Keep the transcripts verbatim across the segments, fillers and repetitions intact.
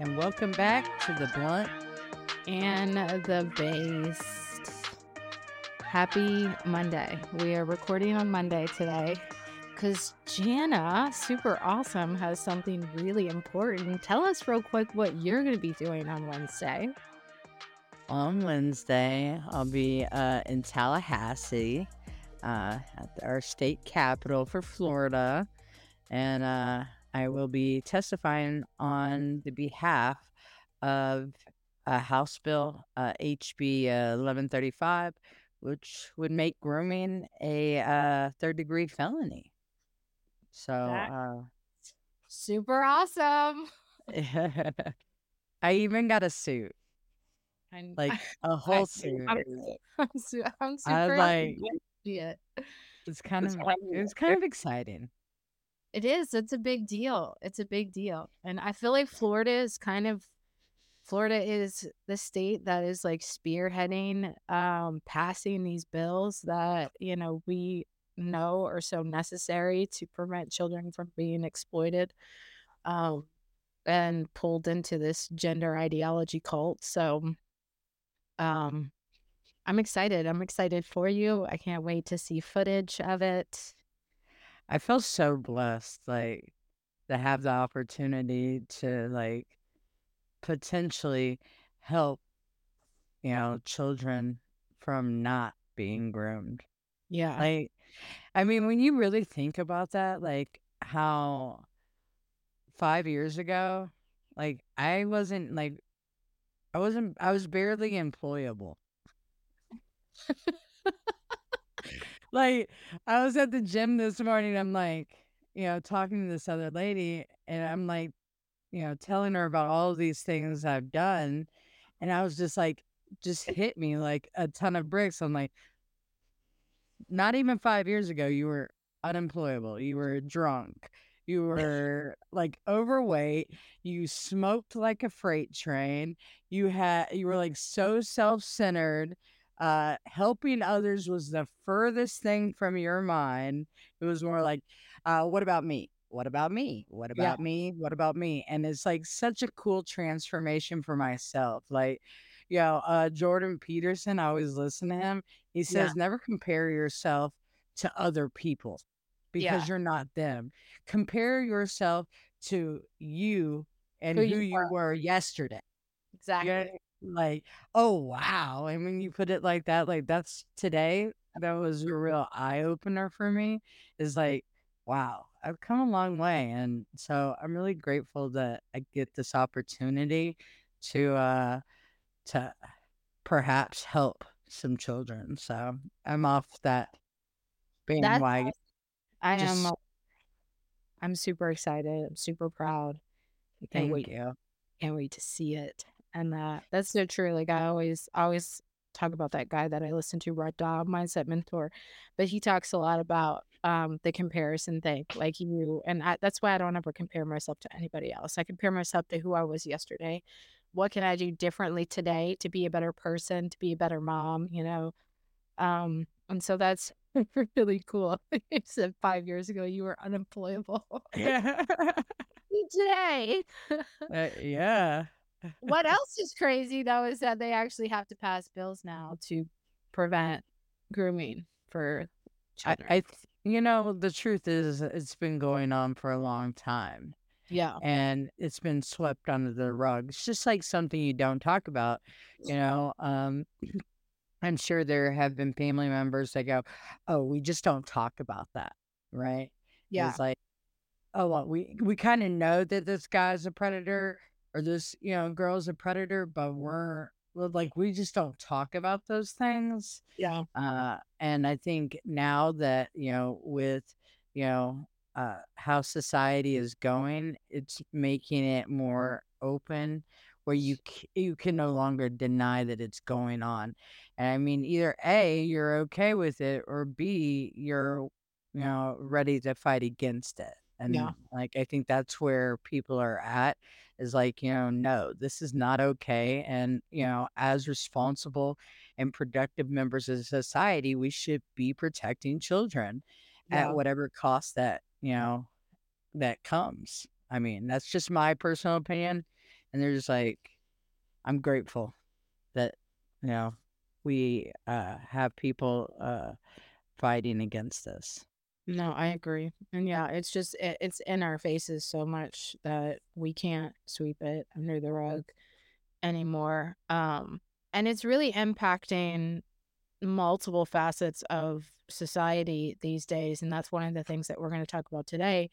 and welcome back to The Blunt and the Based. Happy Monday. We are recording on Monday today because Jana, super awesome, has something really important. Tell us real quick what you're going to be doing on Wednesday. On Wednesday, I'll be uh, in Tallahassee uh, at our state capitol for Florida, and uh, I will be testifying on the behalf of uh, House Bill uh, H B uh, eleven thirty-five, which would make grooming a uh, third-degree felony. So, uh, super awesome! I even got a suit, I'm, like a whole I, suit. I'm, I'm, su- I'm super like, it. It's kind of it's kind of exciting. It is. It's a big deal. It's a big deal. And I feel like Florida is kind of, Florida is the state that is like spearheading, um, passing these bills that, you know, we know are so necessary to prevent children from being exploited um, and pulled into this gender ideology cult. So um, I'm excited. I'm excited for you. I can't wait to see footage of it. I feel so blessed, like, to have the opportunity to, like, potentially help, you know, children from not being groomed. Yeah. Like, I mean, when you really think about that, like, how five years ago, like, I wasn't, like, I wasn't, I was barely employable. Like, I was at the gym this morning, I'm like, you know, talking to this other lady, and I'm like, you know, telling her about all of these things I've done, and I was just like, just hit me like a ton of bricks. I'm like, not even five years ago, you were unemployable, you were drunk, you were like overweight, you smoked like a freight train, you had, you were like so self-centered. Uh, helping others was the furthest thing from your mind. It was more like, uh, what about me? What about me? What about yeah. me? What about me? And it's like such a cool transformation for myself. Like, you know, uh, Jordan Peterson, I always listen to him. He says, yeah. never compare yourself to other people because yeah. you're not them. Compare yourself to you and who, who you, you were. were yesterday. Exactly. You're, like, oh wow. And when you put it like that, like that's today, that was a real eye opener for me, is like, wow, I've come a long way. And so I'm really grateful that I get this opportunity to uh to perhaps help some children. So I'm off that bandwagon. I Just... am I'm super excited. I'm super proud. Thank can't you. Can't wait to see it. And that that's so true. Like, I always, always talk about that guy that I listen to, Rod Dobb, Mindset Mentor, but he talks a lot about um, the comparison thing. Like you, and I, that's why I don't ever compare myself to anybody else. I compare myself to who I was yesterday. What can I do differently today to be a better person, to be a better mom, you know? Um, and so that's really cool. You said five years ago, you were unemployable. Yeah. Today. uh, yeah. What else is crazy, though, is that they actually have to pass bills now to prevent grooming for children. I, I th- you know, the truth is it's been going on for a long time. Yeah. And it's been swept under the rug. It's just like something you don't talk about, you know. Um, I'm sure there have been family members that go, oh, we just don't talk about that, right? Yeah. It's like, oh, well, we, we kind of know that this guy's a predator, or this, you know, girl's a predator, but we're, like, we just don't talk about those things. Yeah. Uh, and I think now that, you know, with, you know, uh, how society is going, it's making it more open where you, c- you can no longer deny that it's going on. And I mean, either A, you're okay with it, or B, you're, you know, ready to fight against it. And yeah. like, I think that's where people are at, is like, you know, no, this is not okay. And, you know, as responsible and productive members of society, we should be protecting children yeah. at whatever cost that, you know, that comes. I mean, that's just my personal opinion. And they're just like, I'm grateful that, you know, we uh, have people uh, fighting against this. No, I agree. And yeah, it's just, it, it's in our faces so much that we can't sweep it under the rug anymore. Um, and it's really impacting multiple facets of society these days. And that's one of the things that we're going to talk about today,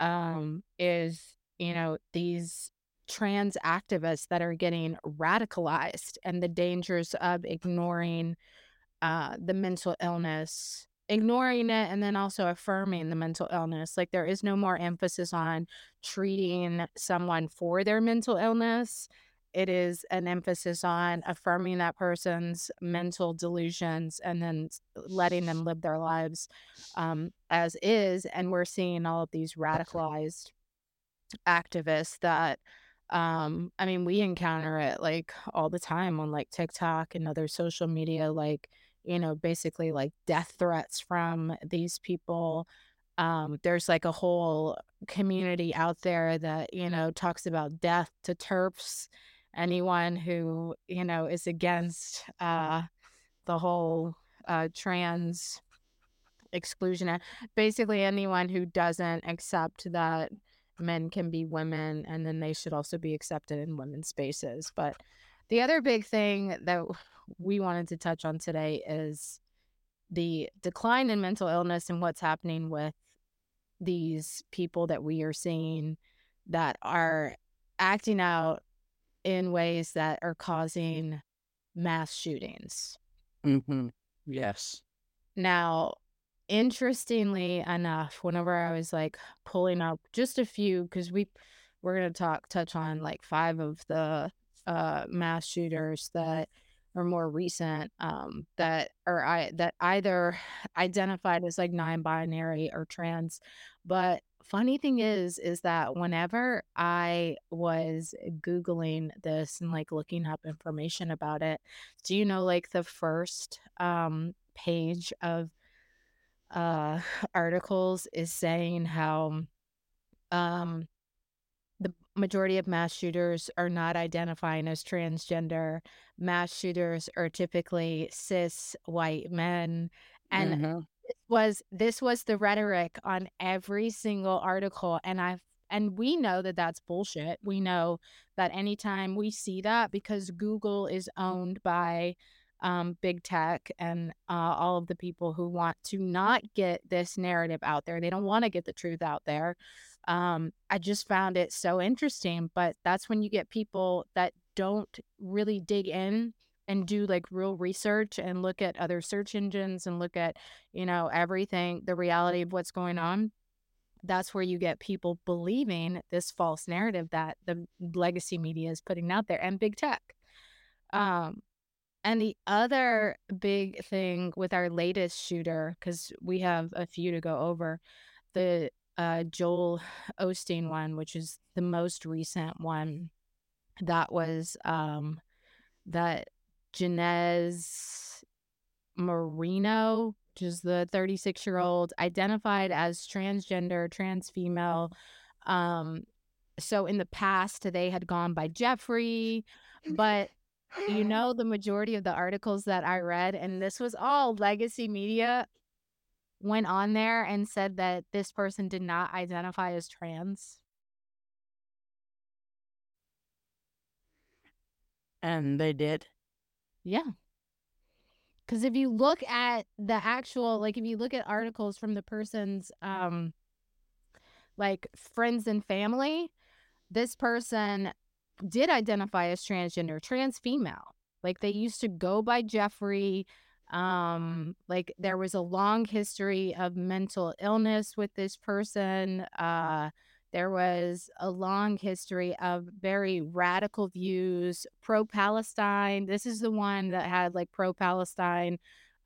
um, is, you know, these trans activists that are getting radicalized and the dangers of ignoring uh, the mental illness, ignoring it, and then also affirming the mental illness. Like, there is no more emphasis on treating someone for their mental illness. It is an emphasis on affirming that person's mental delusions and then letting them live their lives um, as is. And we're seeing all of these radicalized activists that, um, I mean, we encounter it like all the time on like TikTok and other social media, like, you know, basically like death threats from these people. Um, there's like a whole community out there that, you know, talks about death to TERPs. Anyone who, you know, is against uh, the whole uh, trans exclusion, basically anyone who doesn't accept that men can be women and then they should also be accepted in women's spaces. But the other big thing that we wanted to touch on today is the decline in mental illness and what's happening with these people that we are seeing that are acting out in ways that are causing mass shootings. Mm-hmm. Yes. Now, interestingly enough, whenever I was like pulling up just a few, because we we're going to talk touch on like five of the uh, mass shooters that are more recent, um, that are I that either identified as like non-binary or trans. But funny thing is, is that whenever I was Googling this and like looking up information about it, do you know like the first um, page of uh articles is saying how um the majority of mass shooters are not identifying as transgender. Mass shooters are typically cis white men, and mm-hmm. this was this was the rhetoric on every single article. And I and we know that that's bullshit. We know that anytime we see that, because Google is owned by Um, big tech and uh, all of the people who want to not get this narrative out there. They don't want to get the truth out there. Um, I just found it so interesting, but that's when you get people that don't really dig in and do like real research and look at other search engines and look at, you know, everything, the reality of what's going on. That's where you get people believing this false narrative that the legacy media is putting out there and big tech. Um, And the other big thing with our latest shooter, because we have a few to go over, the uh, Joel Osteen one, which is the most recent one, that was um, that Janez Marino, which is the thirty-six-year-old, identified as transgender, trans female. Um, so in the past, they had gone by Jeffrey, but... You know, the majority of the articles that I read, and this was all legacy media, went on there and said that this person did not identify as trans. And they did? Yeah. Because if you look at the actual, like, if you look at articles from the person's, um, like, friends and family, this person did identify as transgender, trans female. Like, they used to go by Jeffrey. Um, like, there was a long history of mental illness with this person. Uh, there was a long history of very radical views, pro-Palestine. This is the one that had like pro-Palestine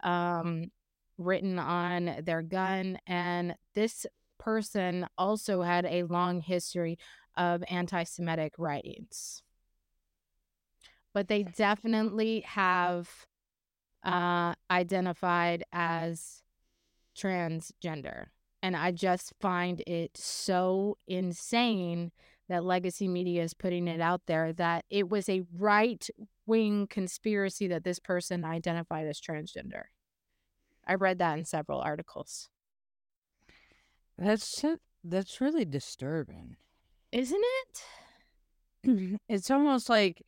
um, written on their gun. And this person also had a long history of anti-Semitic writings. But they definitely have uh, identified as transgender. And I just find it so insane that legacy media is putting it out there, that it was a right-wing conspiracy that this person identified as transgender. I read that in several articles. That's that's really disturbing. Isn't it? It's almost like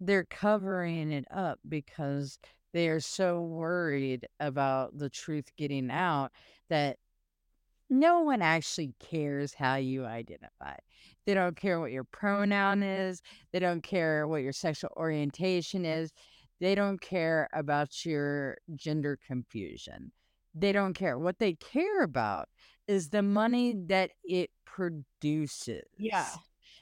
they're covering it up because they are so worried about the truth getting out that no one actually cares how you identify. They don't care what your pronoun is. They don't care what your sexual orientation is. They don't care about your gender confusion. They don't care. What they care about is the money that it produces. Yeah.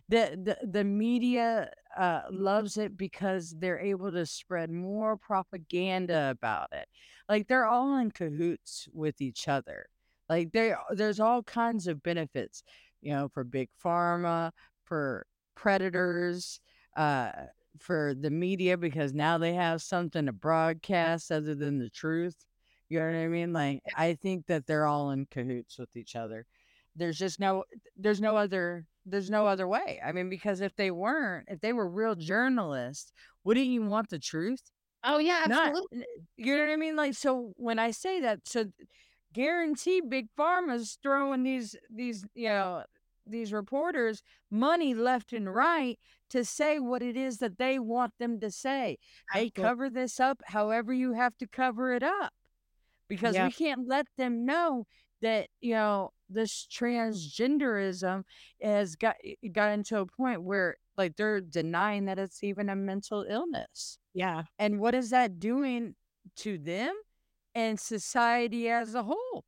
The, the, the media uh, loves it because they're able to spread more propaganda about it. Like, they're all in cahoots with each other. Like, they, there's all kinds of benefits, you know, for big pharma, for predators, uh, for the media, because now they have something to broadcast other than the truth. You know what I mean? Like, I think that they're all in cahoots with each other. There's just no, there's no other, there's no other way. I mean, because if they weren't, if they were real journalists, wouldn't you want the truth? Oh, yeah, absolutely. Not, you know what I mean? Like, so when I say that, so... guarantee big pharma's throwing these these you know these reporters money left and right to say what it is that they want them to say. They cover this up however you have to cover it up, because yeah. we can't let them know that, you know, this transgenderism has got gotten to a point where, like, they're denying that it's even a mental illness. Yeah. And what is that doing to them and society as a whole?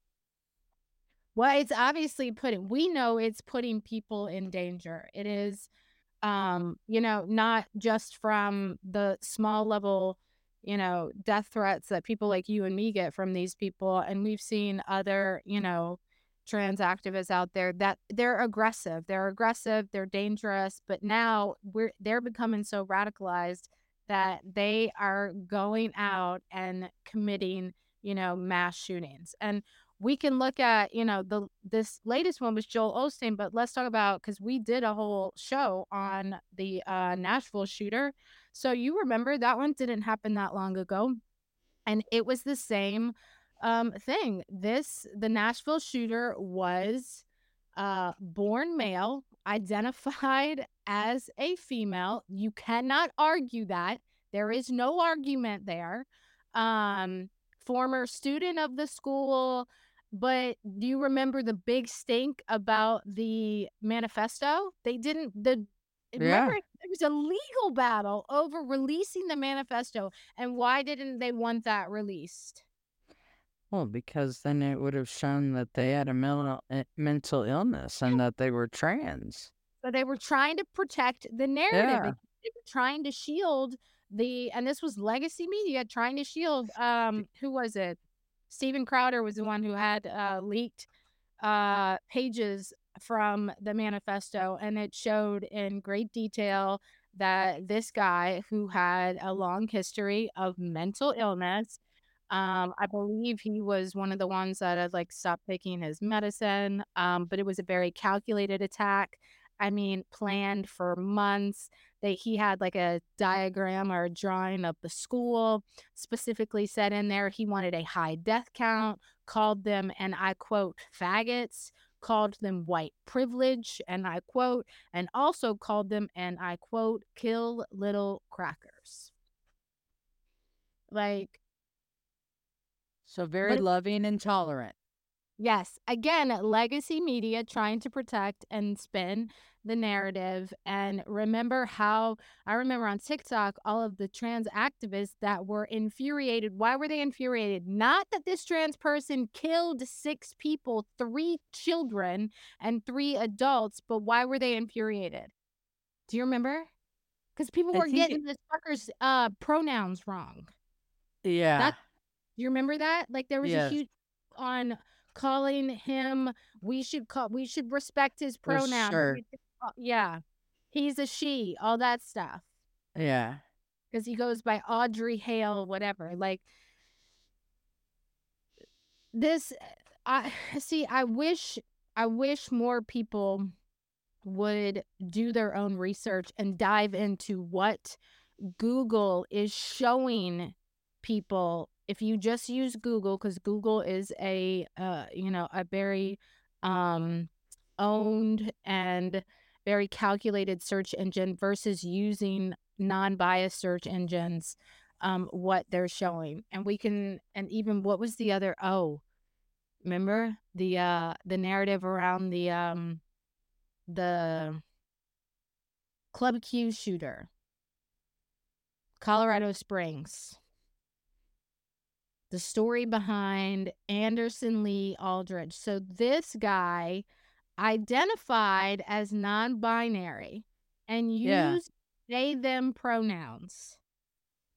Well, it's obviously putting, we know it's putting people in danger. It is, um, you know, not just from the small level, you know, death threats that people like you and me get from these people. And we've seen other, you know, trans activists out there that they're aggressive, they're aggressive, they're dangerous, but now we're, they're becoming so radicalized that they are going out and committing, you know, mass shootings. And we can look at, you know, the this latest one was Joel Osteen, but let's talk about, because we did a whole show on the uh, Nashville shooter. So you remember that one didn't happen that long ago. And it was the same um, thing. This, the Nashville shooter was uh, born male, identified as a female. You cannot argue that. There is no argument there. Um, former student of the school, but do you remember the big stink about the manifesto? They didn't, the, yeah. remember there was a legal battle over releasing the manifesto, and why didn't they want that released? Well, because then it would have shown that they had a mental, mental illness and that they were trans. So they were trying to protect the narrative. Yeah. They were trying to shield the, and this was legacy media trying to shield, um, who was it? Steven Crowder was the one who had uh, leaked uh, pages from the manifesto, and it showed in great detail that this guy who had a long history of mental illness, um, I believe he was one of the ones that had, like, stopped taking his medicine, um, but it was a very calculated attack. I mean, planned for months. That he had, like, a diagram or a drawing of the school, specifically said in there he wanted a high death count, called them, and I quote, faggots, called them white privilege, and I quote, and also called them, and I quote, kill little crackers. Like, so very but- loving and tolerant. Yes. Again, legacy media trying to protect and spin the narrative. And remember how I remember on TikTok, all of the trans activists that were infuriated. Why were they infuriated? Not that this trans person killed six people, three children and three adults, but why were they infuriated? Do you remember? Because people were getting it... this fucker's uh, pronouns wrong. Yeah. That's... You remember that? Like, there was yes. a huge on... calling him, we should call, we should respect his pronoun. Sure. Yeah, he's a she, all that stuff. Yeah, because he goes by Audrey Hale, whatever. Like this, I see. I wish, I wish more people would do their own research and dive into what Google is showing people. If you just use Google, because Google is a, uh, you know, a very um, owned and very calculated search engine versus using non-biased search engines, um, what they're showing. And we can, and even what was the other, oh, remember the, uh, the narrative around the, um, the Club Q shooter, Colorado Springs. The story behind Anderson Lee Aldridge. So this guy identified as non-binary and used yeah. they, them pronouns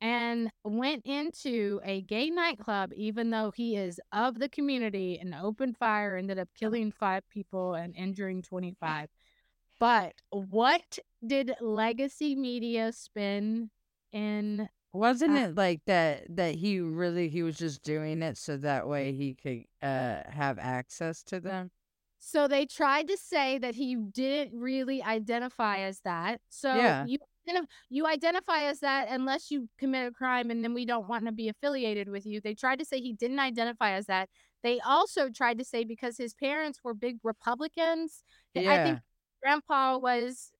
and went into a gay nightclub, even though he is of the community, and opened fire, ended up killing five people and injuring twenty-five. But what did legacy media spin in? Wasn't it like that, that he really, he was just doing it so that way he could uh, have access to them? So they tried to say that he didn't really identify as that. So yeah. you, you identify as that unless you commit a crime, and then we don't want to be affiliated with you. They tried to say he didn't identify as that. They also tried to say because his parents were big Republicans. Yeah. I think grandpa was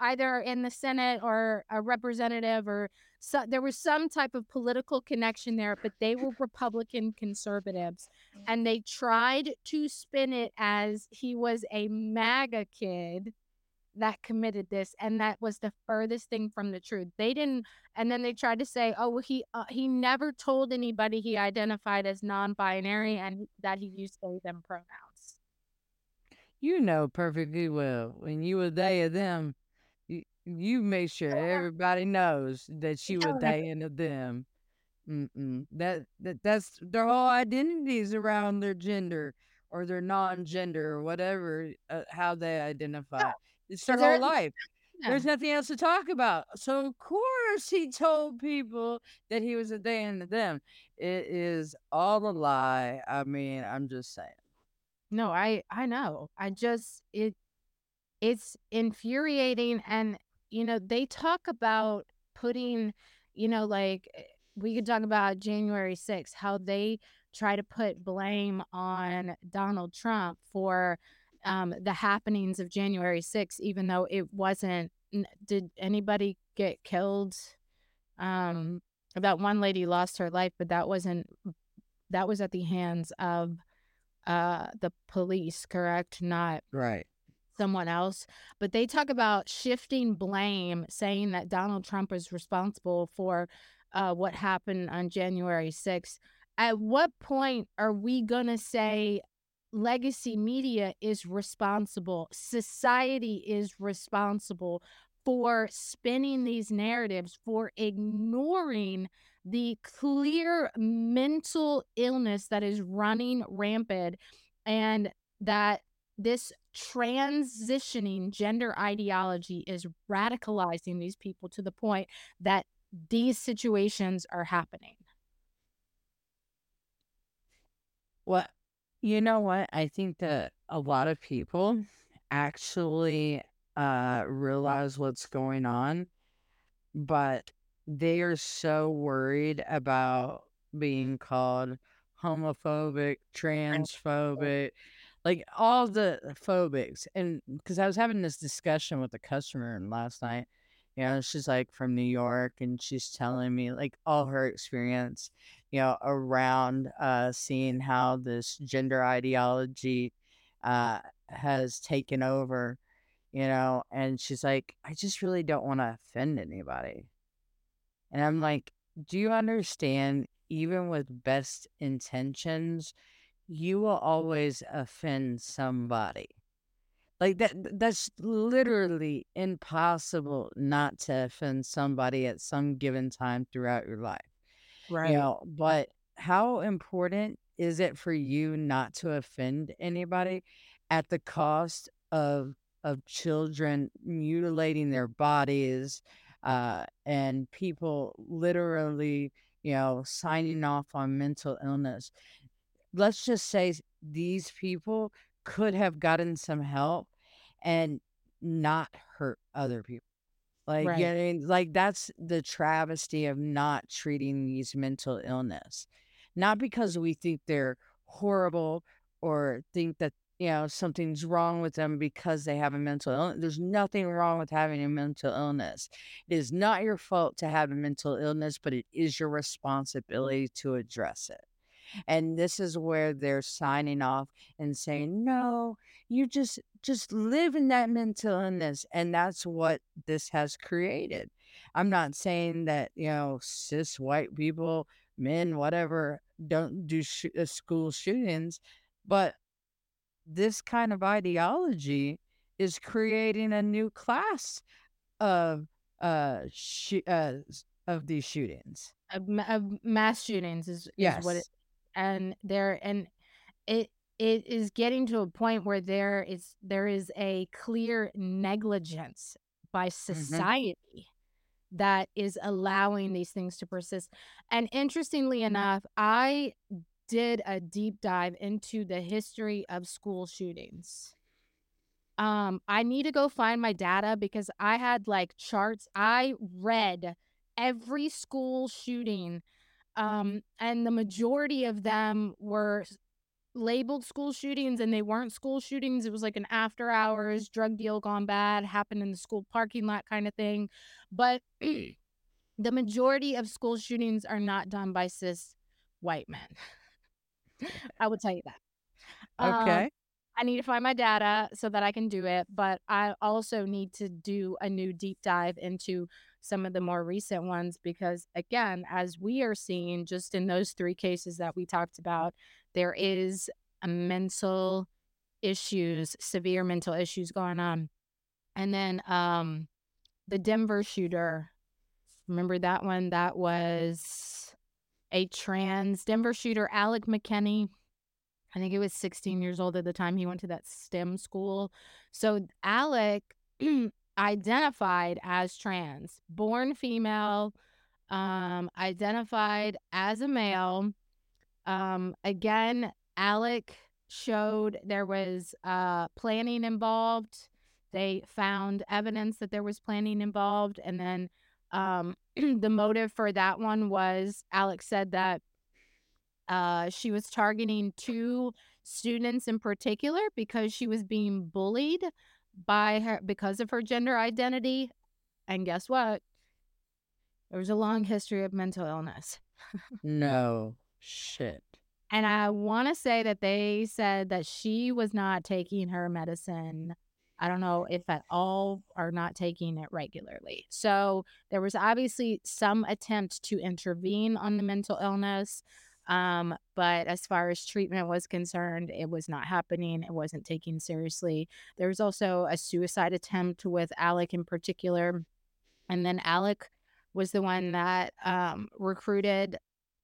either in the Senate or a representative, or so there was some type of political connection there, but they were Republican conservatives, and they tried to spin it as he was a MAGA kid that committed this, and that was the furthest thing from the truth. They didn't, and then they tried to say, oh, well, he uh, he never told anybody he identified as non-binary and that he used they, them pronouns. You know perfectly well when you were they or them, you make sure everybody knows that she was they and of them. Mm-mm. That that that's their whole identities around their gender or their non-gender or whatever, uh, how they identify. It's their whole life. There's nothing else to talk about. So of course he told people that he was a they and of them. It is all a lie. I mean, I'm just saying. No, I I know. I just it it's infuriating. And you know, they talk about putting, you know, like we could talk about January sixth, how they try to put blame on Donald Trump for um, the happenings of January sixth, even though it wasn't. Did anybody get killed? Um, that one lady lost her life, but that wasn't, that was at the hands of uh, the police, correct? Not right. someone else. But they talk about shifting blame, saying that Donald Trump is responsible for uh, what happened on January sixth. At what point are we going to say legacy media is responsible, society is responsible for spinning these narratives, for ignoring the clear mental illness that is running rampant, and that this transitioning gender ideology is radicalizing these people to the point that these situations are happening? Well, you know what? I think that a lot of people actually uh, realize what's going on, but they are so worried about being called homophobic, transphobic, like all the phobics. And because I was having this discussion with a customer last night, you know, she's like from New York, and she's telling me like all her experience, you know, around uh, seeing how this gender ideology uh, has taken over, you know, and she's like, I just really don't want to offend anybody. And I'm like, do you understand, even with best intentions, you will always offend somebody. Like that, that's literally impossible not to offend somebody at some given time throughout your life. Right. You know, but how important is it for you not to offend anybody at the cost of, of children mutilating their bodies, uh, and people literally, you know, signing off on mental illness? Let's just say these people could have gotten some help, and not hurt other people. Like, right. you know what I mean? Like, that's the travesty of not treating these mental illness. Not because we think they're horrible or think that, you know, something's wrong with them because they have a mental illness. There's nothing wrong with having a mental illness. It is not your fault to have a mental illness, but it is your responsibility to address it. And this is where they're signing off and saying, no, you just just live in that mental illness. And that's what this has created. I'm not saying that, you know, cis white people, men, whatever, don't do sh- uh, school shootings. But this kind of ideology is creating a new class of uh, sh- uh of these shootings. Of, of mass shootings is, yes. is what it And there, and it it is getting to a point where there is there is a clear negligence by society mm-hmm. that is allowing these things to persist. And interestingly enough, I did a deep dive into the history of school shootings. Um, I need to go find my data because I had like charts. I read every school shooting. Um, and the majority of them were labeled school shootings, and they weren't school shootings. It was like an after hours drug deal gone bad, happened in the school parking lot kind of thing. But the majority of school shootings are not done by cis white men. I will tell you that. Okay. Um, I need to find my data so that I can do it. But I also need to do a new deep dive into some of the more recent ones, because again, as we are seeing just in those three cases that we talked about, there is a mental issues, severe mental issues going on. And then um, the Denver shooter, remember that one? That was a trans Denver shooter, Alec McKinney. I think it was sixteen years old at the time. He went to that STEM school. So Alec identified as trans, born female, um, identified as a male. Um, again, Alec showed there was uh, planning involved. They found evidence that there was planning involved. And then um, the motive for that one was Alec said that uh, she was targeting two students in particular because she was being bullied by her because of her gender identity. And guess what? There was a long history of mental illness. No shit. And I want to say that they said that she was not taking her medicine. I don't know if at all, or not taking it regularly. So there was obviously some attempt to intervene on the mental illness. Um, but as far as treatment was concerned, it was not happening. It wasn't taken seriously. There was also a suicide attempt with Alec in particular. And then Alec was the one that um, recruited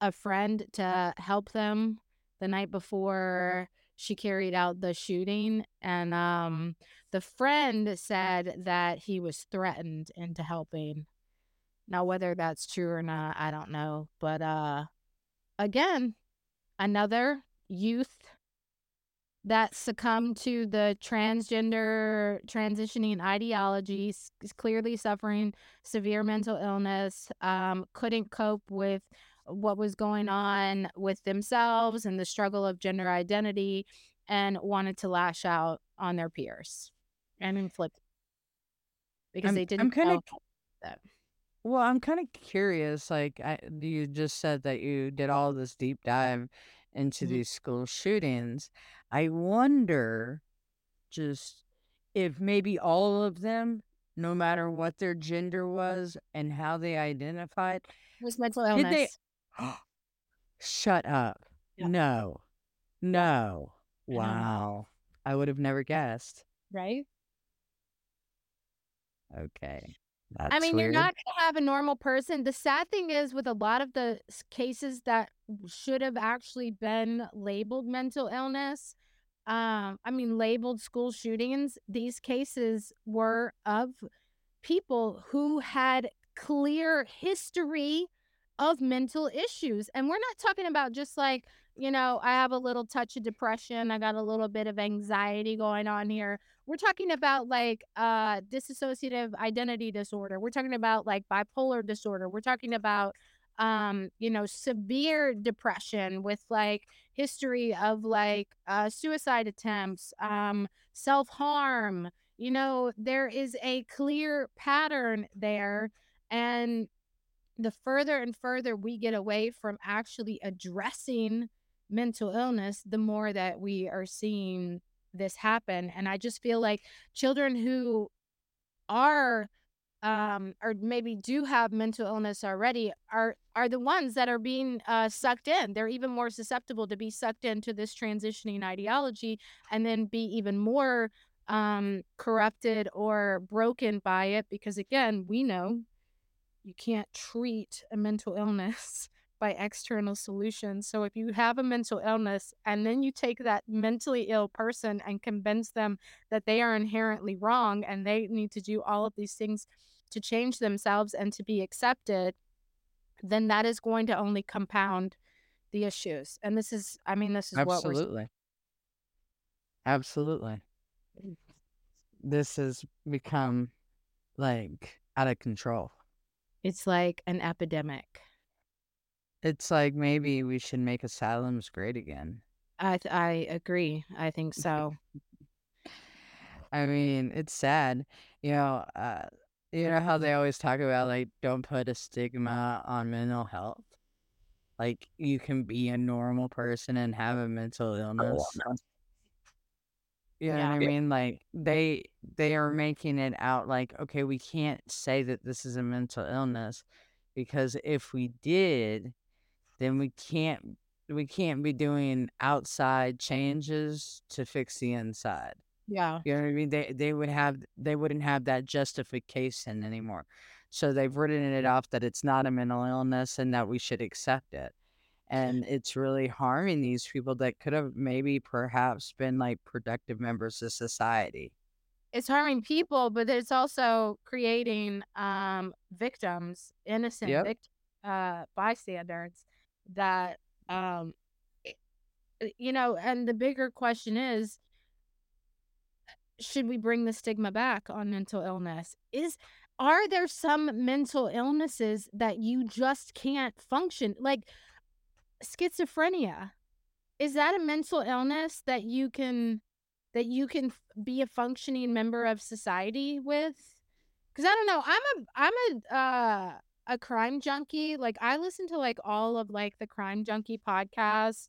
a friend to help them the night before she carried out the shooting. And um, the friend said that he was threatened into helping. Now, whether that's true or not, I don't know. But, uh, again, another youth that succumbed to the transgender transitioning ideology, is clearly suffering severe mental illness, um, couldn't cope with what was going on with themselves and the struggle of gender identity, and wanted to lash out on their peers and inflict because I'm, they didn't I'm kinda... know that. Well, I'm kind of curious, like I, you just said that you did all this deep dive into mm-hmm. these school shootings. I wonder just if maybe all of them, no matter what their gender was and how they identified. It was mental illness. Did they... Shut up. Yeah. No. No. Wow. I, I would have never guessed. Right? Okay. That's I mean, weird. You're not going to have a normal person. The sad thing is with a lot of the cases that should have actually been labeled mental illness, um, I mean, labeled school shootings, these cases were of people who had clear history of mental issues. And we're not talking about just like you know, I have a little touch of depression. I got a little bit of anxiety going on here. We're talking about like uh, dissociative identity disorder. We're talking about like bipolar disorder. We're talking about, um, you know, severe depression with like history of like uh, suicide attempts, um, self-harm. You know, there is a clear pattern there. And the further and further we get away from actually addressing mental illness, the more that we are seeing this happen. And I just feel like children who are um, or maybe do have mental illness already are are the ones that are being uh, sucked in. They're even more susceptible to be sucked into this transitioning ideology and then be even more um, corrupted or broken by it. Because, again, we know you can't treat a mental illness by external solutions. So if you have a mental illness and then you take that mentally ill person and convince them that they are inherently wrong and they need to do all of these things to change themselves and to be accepted, then that is going to only compound the issues. And this is, I mean, this is Absolutely. what we're... Absolutely. Absolutely. This has become, like, out of control. It's like an epidemic. It's like maybe we should make asylums great again. I th- I agree. I think so. I mean, it's sad. You know, uh, you know how they always talk about, like, don't put a stigma on mental health? Like, you can be a normal person and have a mental illness. You know yeah. what I mean? Like, they they are making it out like, okay, we can't say that this is a mental illness, because if we did, then we can't we can't be doing outside changes to fix the inside. Yeah. You know what I mean? They they would have they wouldn't have that justification anymore. So they've written it off that it's not a mental illness and that we should accept it. And it's really harming these people that could have maybe perhaps been like productive members of society. It's harming people, but it's also creating um, victims, innocent yep. vict- uh, bystanders that, um, you know, and the bigger question is, should we bring the stigma back on mental illness? Is Are there some mental illnesses that you just can't function? Like, schizophrenia, is that a mental illness that you can that you can be a functioning member of society with? Because I don't know, I'm a I'm a uh, a crime junkie. Like, I listen to like all of like the Crime Junkie podcast,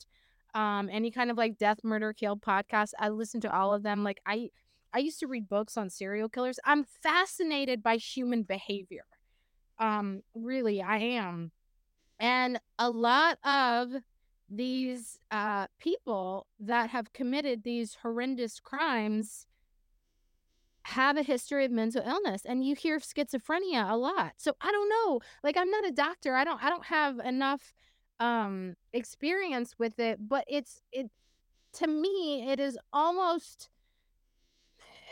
um, any kind of like death, murder, kill podcast. I listen to all of them. Like, I I used to read books on serial killers. I'm fascinated by human behavior. Um, really, I am. And a lot of these uh, people that have committed these horrendous crimes have a history of mental illness, and you hear of schizophrenia a lot. So I don't know. Like, I'm not a doctor. I don't. I don't have enough um, experience with it. But it's it to me. It is almost.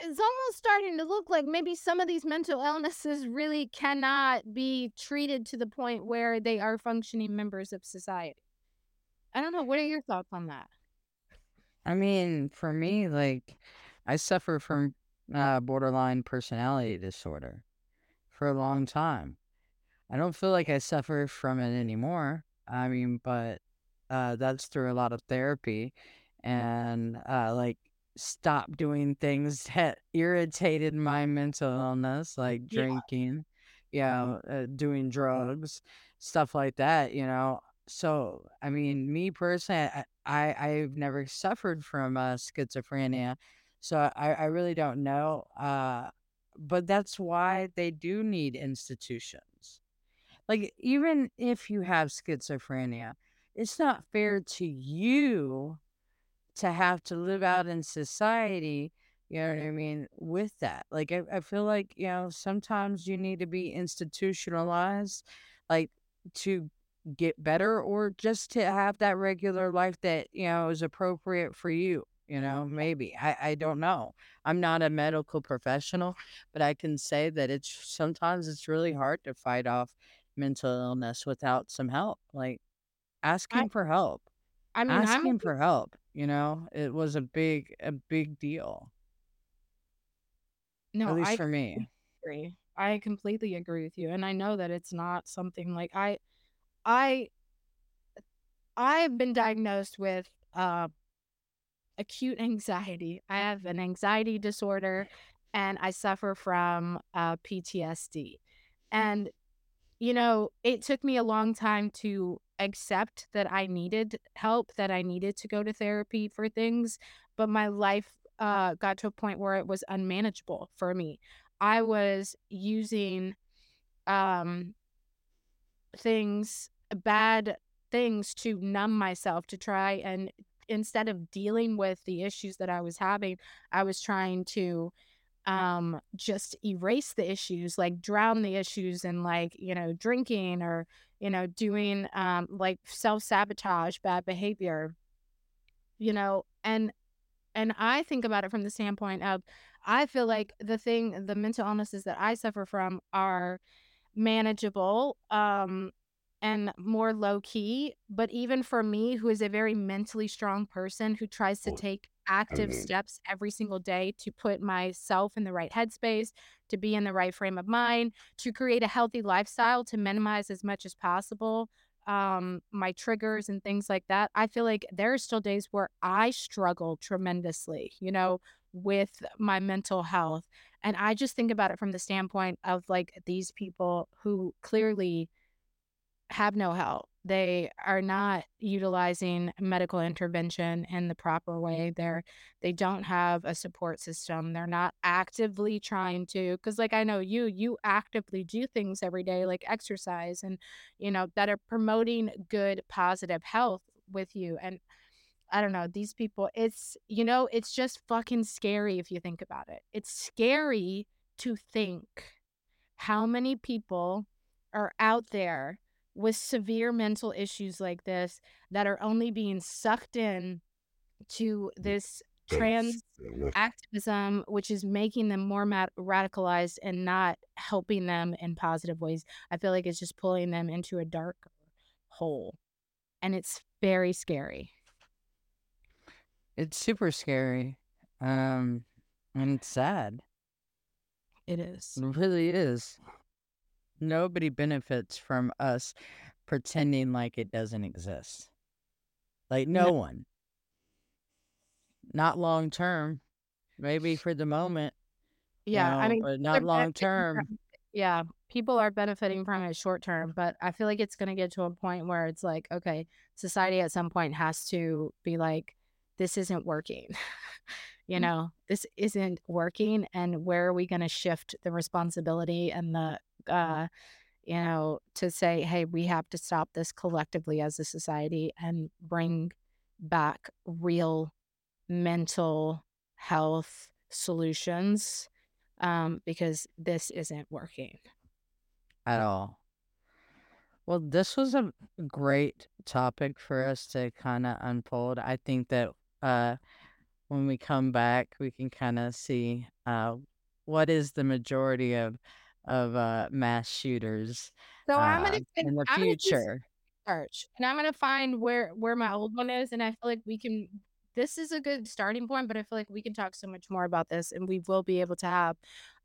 It's almost starting to look like maybe some of these mental illnesses really cannot be treated to the point where they are functioning members of society. I don't know. What are your thoughts on that? I mean, for me, like, I suffer from uh, borderline personality disorder for a long time. I don't feel like I suffer from it anymore. I mean, but uh, that's through a lot of therapy and uh, like, stop doing things that irritated my mental illness, like drinking, yeah. you know, uh, doing drugs, stuff like that, you know. So, I mean, me personally, I, I, I've never suffered from uh, schizophrenia, so I, I really don't know. Uh, but that's why they do need institutions. Like, even if you have schizophrenia, it's not fair to you to have to live out in society, you know what I mean, with that. Like, I, I feel like, you know, sometimes you need to be institutionalized, like, to get better or just to have that regular life that, you know, is appropriate for you, you know, maybe. I, I don't know. I'm not a medical professional, but I can say that it's sometimes it's really hard to fight off mental illness without some help, like asking I- for help. I mean, asking I'm... for help, you know, it was a big, a big deal. No, at least I for me. Agree. I completely agree with you. And I know that it's not something like I, I, I've been diagnosed with uh, acute anxiety. I have an anxiety disorder and I suffer from uh, P T S D. And, you know, it took me a long time to accept that I needed help, that I needed to go to therapy for things. But my life uh, got to a point where it was unmanageable for me. I was using um, things, bad things to numb myself, to try and instead of dealing with the issues that I was having, I was trying to um, just erase the issues, like drown the issues in like, you know, drinking or, you know, doing um, like self-sabotage, bad behavior, you know, and and I think about it from the standpoint of, I feel like the thing, the mental illnesses that I suffer from are manageable um, and more low key. But even for me, who is a very mentally strong person who tries to take active steps every single day to put myself in the right headspace, to be in the right frame of mind, to create a healthy lifestyle, to minimize as much as possible um, my triggers and things like that. I feel like there are still days where I struggle tremendously, you know, with my mental health. And I just think about it from the standpoint of like these people who clearly have no help. They are not utilizing medical intervention in the proper way. They're, they don't have a support system. They're not actively trying to, because like I know you, you actively do things every day, like exercise and, you know, that are promoting good, positive health with you. And I don't know, these people, it's, you know, it's just fucking scary if you think about it. It's scary to think how many people are out there with severe mental issues like this that are only being sucked in to this trans activism, which is making them more mad- radicalized and not helping them in positive ways. I feel like it's just pulling them into a dark hole. And it's very scary. It's super scary, um, and sad. It is. It really is. Nobody benefits from us pretending like it doesn't exist. Like, no, no. one. Not long term. Maybe for the moment. Yeah, you know, I mean. But not long term. From, yeah, people are benefiting from it short term, but I feel like it's going to get to a point where it's like, okay, society at some point has to be like, this isn't working, you know, this isn't working. And where are we going to shift the responsibility and the, uh, you know, to say, hey, we have to stop this collectively as a society and bring back real mental health solutions, um, because this isn't working. At all. Well, this was a great topic for us to kind of unfold. I think that uh, when we come back, we can kind of see uh, what is the majority of of uh, mass shooters. So I'm gonna uh, in the I'm future gonna search, and I'm gonna find where where my old one is, and I feel like we can. This is a good starting point, but I feel like we can talk so much more about this, and we will be able to have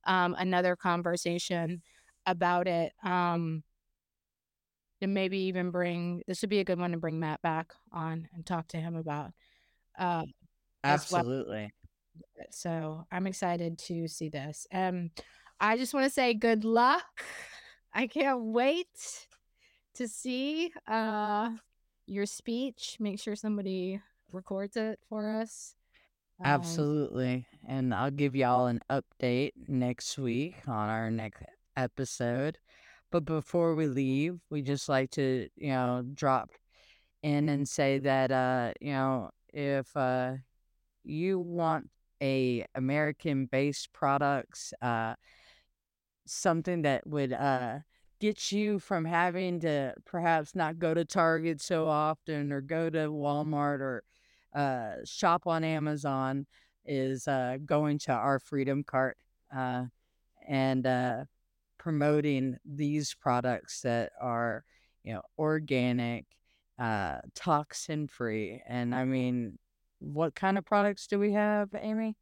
um, another conversation about it. Um, And maybe even bring, this would be a good one to bring Matt back on and talk to him about. Uh, Absolutely. Well. So I'm excited to see this. Um, I just want to say good luck. I can't wait to see uh, your speech. Make sure somebody records it for us. Um, Absolutely. And I'll give y'all an update next week on our next episode. But before we leave, we just like to, you know, drop in and say that, uh, you know, if uh, you want a American-based products, uh, something that would uh, get you from having to perhaps not go to Target so often or go to Walmart or uh, shop on Amazon, is uh, going to our Freedom Cart uh, and uh promoting these products that are, you know, organic, uh, toxin-free. And, I mean, what kind of products do we have, Amy?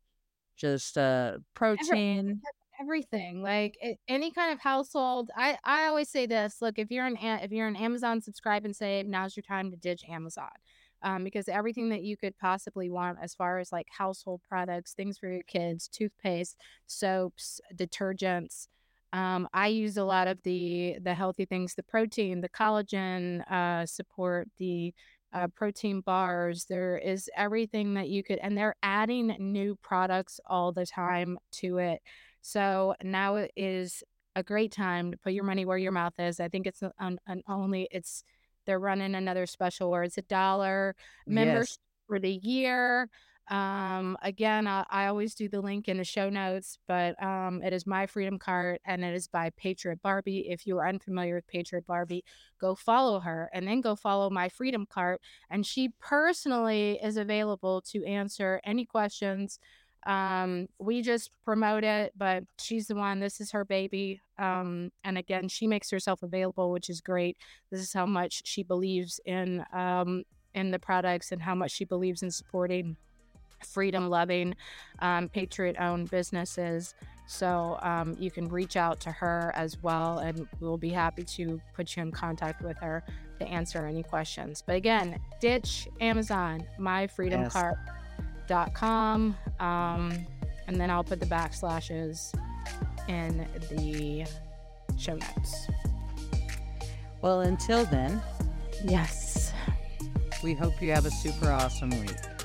Just uh, protein. Everything. Like, it, any kind of household. I, I always say this. Look, if you're an if you're an Amazon Subscribe and Save, now's your time to ditch Amazon. Um, because everything that you could possibly want as far as, like, household products, things for your kids, toothpaste, soaps, detergents. Um, I use a lot of the the healthy things, the protein, the collagen uh, support, the uh, protein bars. There is everything that you could, and they're adding new products all the time to it. So now it is a great time to put your money where your mouth is. I think it's an, an only, it's, they're running another special where it's a dollar membership yes. for the year. Um, again, I, I always do the link in the show notes, but um, it is My Freedom Cart, and it is by Patriot Barbie. If you are unfamiliar with Patriot Barbie, go follow her, and then go follow My Freedom Cart. And she personally is available to answer any questions. Um, we just promote it, but she's the one, this is her baby. Um, and again, she makes herself available, which is great. This is how much she believes in, um, in the products, and how much she believes in supporting freedom loving, um, patriot owned businesses. So, um, you can reach out to her as well, and we'll be happy to put you in contact with her to answer any questions. But again, ditch Amazon, my freedom cart dot com. Um, and then I'll put the backslashes in the show notes. Well, until then, yes, we hope you have a super awesome week.